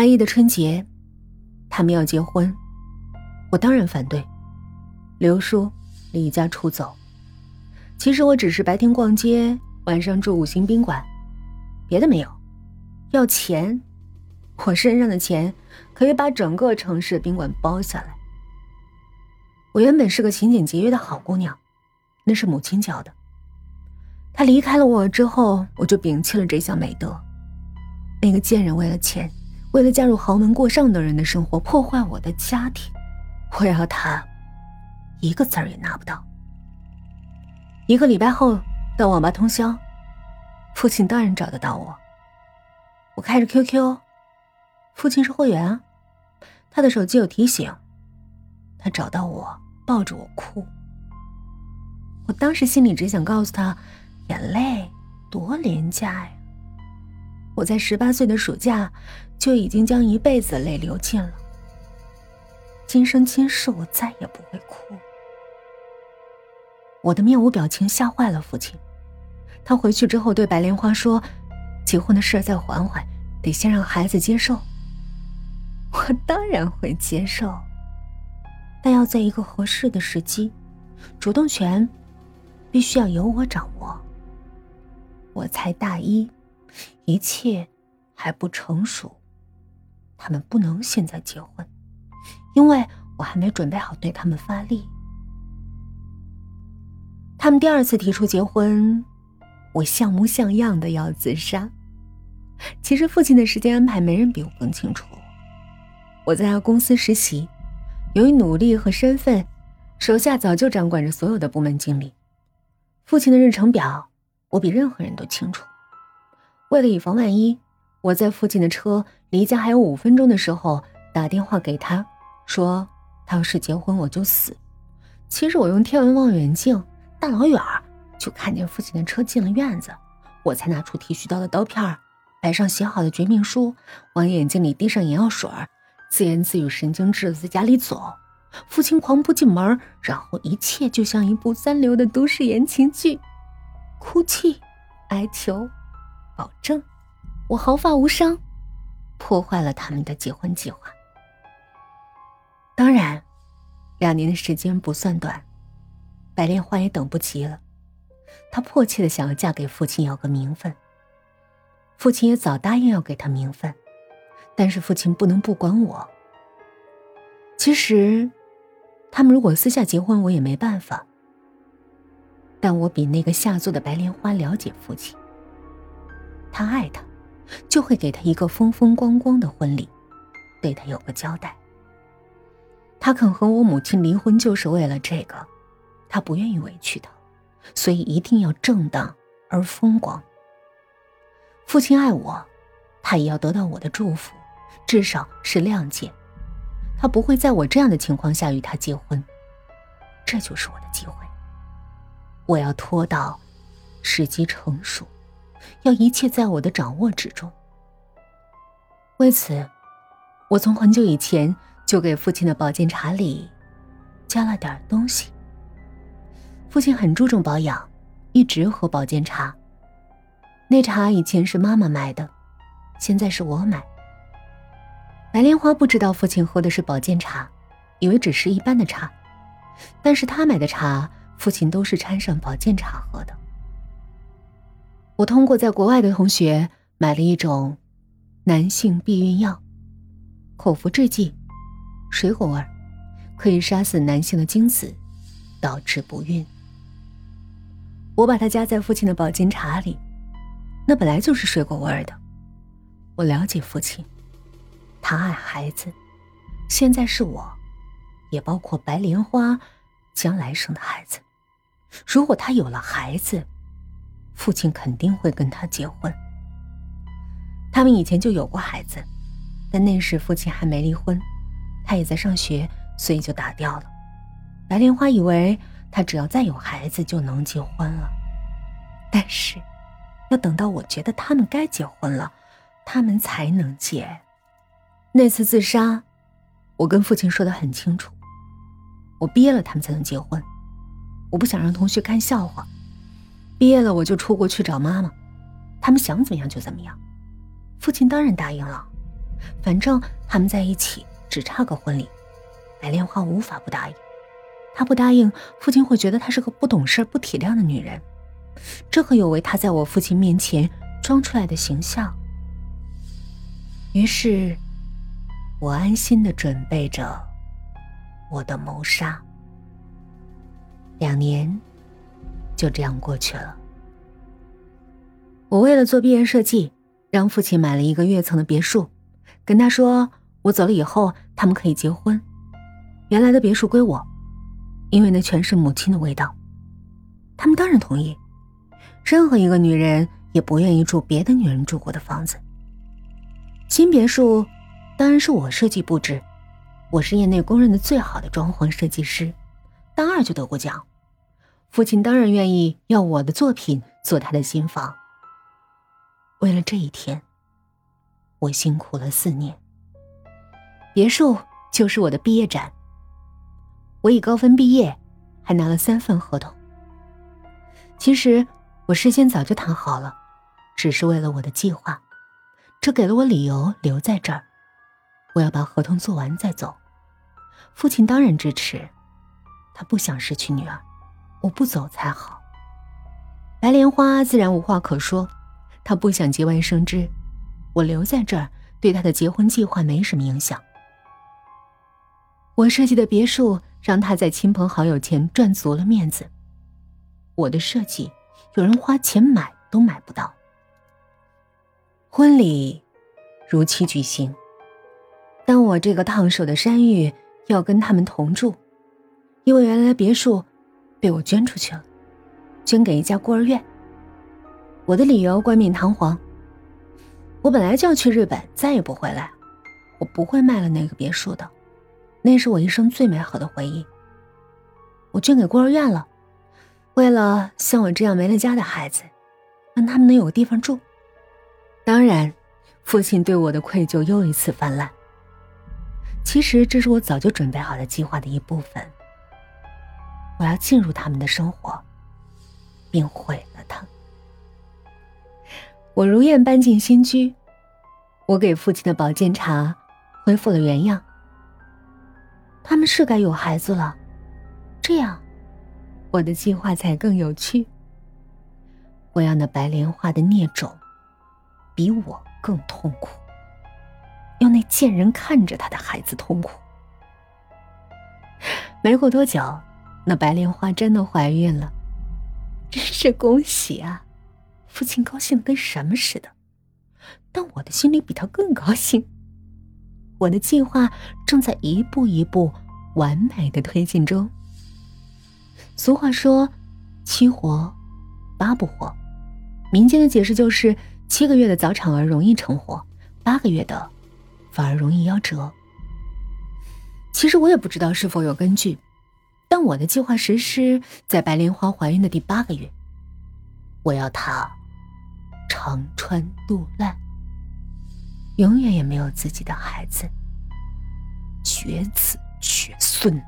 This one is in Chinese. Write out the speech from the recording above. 大一的春节，他们要结婚，我当然反对，刘叔离家出走。其实我只是白天逛街，晚上住五星宾馆，别的没有。要钱，我身上的钱可以把整个城市宾馆包下来。我原本是个勤俭节约的好姑娘，那是母亲教的。她离开了我之后，我就摒弃了这项美德。那个贱人为了钱，为了嫁入豪门过上等人的生活，破坏我的家庭，我要她一个字儿也拿不到。一个礼拜后到网吧通宵，父亲当然找得到我。我开着 QQ， 父亲是会员啊，他的手机有提醒，他找到我，抱着我哭。我当时心里只想告诉他，眼泪多廉价呀。我在18岁的暑假就已经将一辈子泪流尽了。今生今世我再也不会哭。我的面无表情吓坏了父亲，他回去之后对白莲花说，结婚的事再缓缓，得先让孩子接受。我当然会接受，但要在一个合适的时机，主动权必须要由我掌握。我才大一，一切还不成熟，他们不能现在结婚，因为我还没准备好对他们发力。他们第2次提出结婚，我像模像样的要自杀。其实父亲的时间安排没人比我更清楚。我在他公司实习，由于努力和身份，手下早就掌管着所有的部门经理。父亲的日程表我比任何人都清楚。为了以防万一，我在父亲的车离家还有5分钟的时候打电话给他，说他要是结婚我就死。其实我用天文望远镜大老远就看见父亲的车进了院子，我才拿出剃须刀的刀片，摆上写好的绝命书，往眼睛里滴上眼药水，自言自语神经质在家里走。父亲狂扑进门，然后一切就像一部三流的都市言情剧，哭泣、哀求、保证，我毫发无伤，破坏了他们的结婚计划。当然，2年的时间不算短，白莲花也等不及了，她迫切地想要嫁给父亲，要个名分。父亲也早答应要给她名分，但是父亲不能不管我。其实，他们如果私下结婚，我也没办法。但我比那个下作的白莲花了解父亲。他爱她，就会给她一个风风光光的婚礼，对她有个交代。他肯和我母亲离婚就是为了这个，他不愿意委屈她，所以一定要正当而风光。父亲爱我，他也要得到我的祝福，至少是谅解。他不会在我这样的情况下与他结婚，这就是我的机会。我要拖到时机成熟，要一切在我的掌握之中。为此，我从很久以前就给父亲的保健茶里加了点东西。父亲很注重保养，一直喝保健茶。那茶以前是妈妈买的，现在是我买。白莲花不知道父亲喝的是保健茶，以为只是一般的茶，但是他买的茶，父亲都是掺上保健茶喝的。我通过在国外的同学买了一种男性避孕药，口服制剂，水果味，可以杀死男性的精子，导致不孕。我把它加在父亲的保健茶里，那本来就是水果味的。我了解父亲，他爱孩子，现在是我，也包括白莲花将来生的孩子。如果他有了孩子，父亲肯定会跟他结婚。他们以前就有过孩子，但那时父亲还没离婚，他也在上学，所以就打掉了。白莲花以为他只要再有孩子就能结婚了，但是要等到我觉得他们该结婚了，他们才能结。那次自杀，我跟父亲说得很清楚，我毕业了他们才能结婚，我不想让同学看笑话。毕业了我就出国去找妈妈，他们想怎么样就怎么样。父亲当然答应了，反正他们在一起只差个婚礼。白莲花无法不答应，她不答应，父亲会觉得她是个不懂事不体谅的女人，这可有违她在我父亲面前装出来的形象。于是我安心地准备着我的谋杀。2年就这样过去了。我为了做毕业设计，让父亲买了一个跃层的别墅，跟他说我走了以后他们可以结婚，原来的别墅归我，因为那全是母亲的味道。他们当然同意，任何一个女人也不愿意住别的女人住过的房子。新别墅当然是我设计布置，我是业内公认的最好的装潢设计师，大2就得过奖。父亲当然愿意要我的作品做他的新房。为了这一天，我辛苦了4年。别墅就是我的毕业展，我以高分毕业，还拿了3份合同。其实我事先早就谈好了，只是为了我的计划，这给了我理由留在这儿。我要把合同做完再走。父亲当然支持，他不想失去女儿，我不走才好。白莲花自然无话可说，她不想节外生枝，我留在这儿对她的结婚计划没什么影响。我设计的别墅让她在亲朋好友前赚足了面子，我的设计有人花钱买都买不到。婚礼如期举行，但我这个烫手的山芋要跟他们同住，因为原来别墅被我捐出去了，捐给一家孤儿院。我的理由冠冕堂皇，我本来就要去日本，再也不回来，我不会卖了那个别墅的，那是我一生最美好的回忆。我捐给孤儿院了，为了像我这样没了家的孩子，让他们能有个地方住。当然，父亲对我的愧疚又一次泛滥。其实这是我早就准备好的计划的一部分，我要进入他们的生活，并毁了他。我如愿搬进新居，我给父亲的保健茶恢复了原样。他们是该有孩子了，这样我的计划才更有趣。我要那白莲花的孽种比我更痛苦，要那贱人看着他的孩子痛苦。没过多久，那白莲花真的怀孕了，真是恭喜啊！父亲高兴得跟什么似的，但我的心里比他更高兴。我的计划正在一步一步完美的推进中。俗话说7活8不活，民间的解释就是7个月的早产儿容易成活，8个月的反而容易夭折。其实我也不知道是否有根据，但我的计划实施在白莲花怀孕的第8个月，我要她肠穿肚烂，永远也没有自己的孩子，绝子绝孙。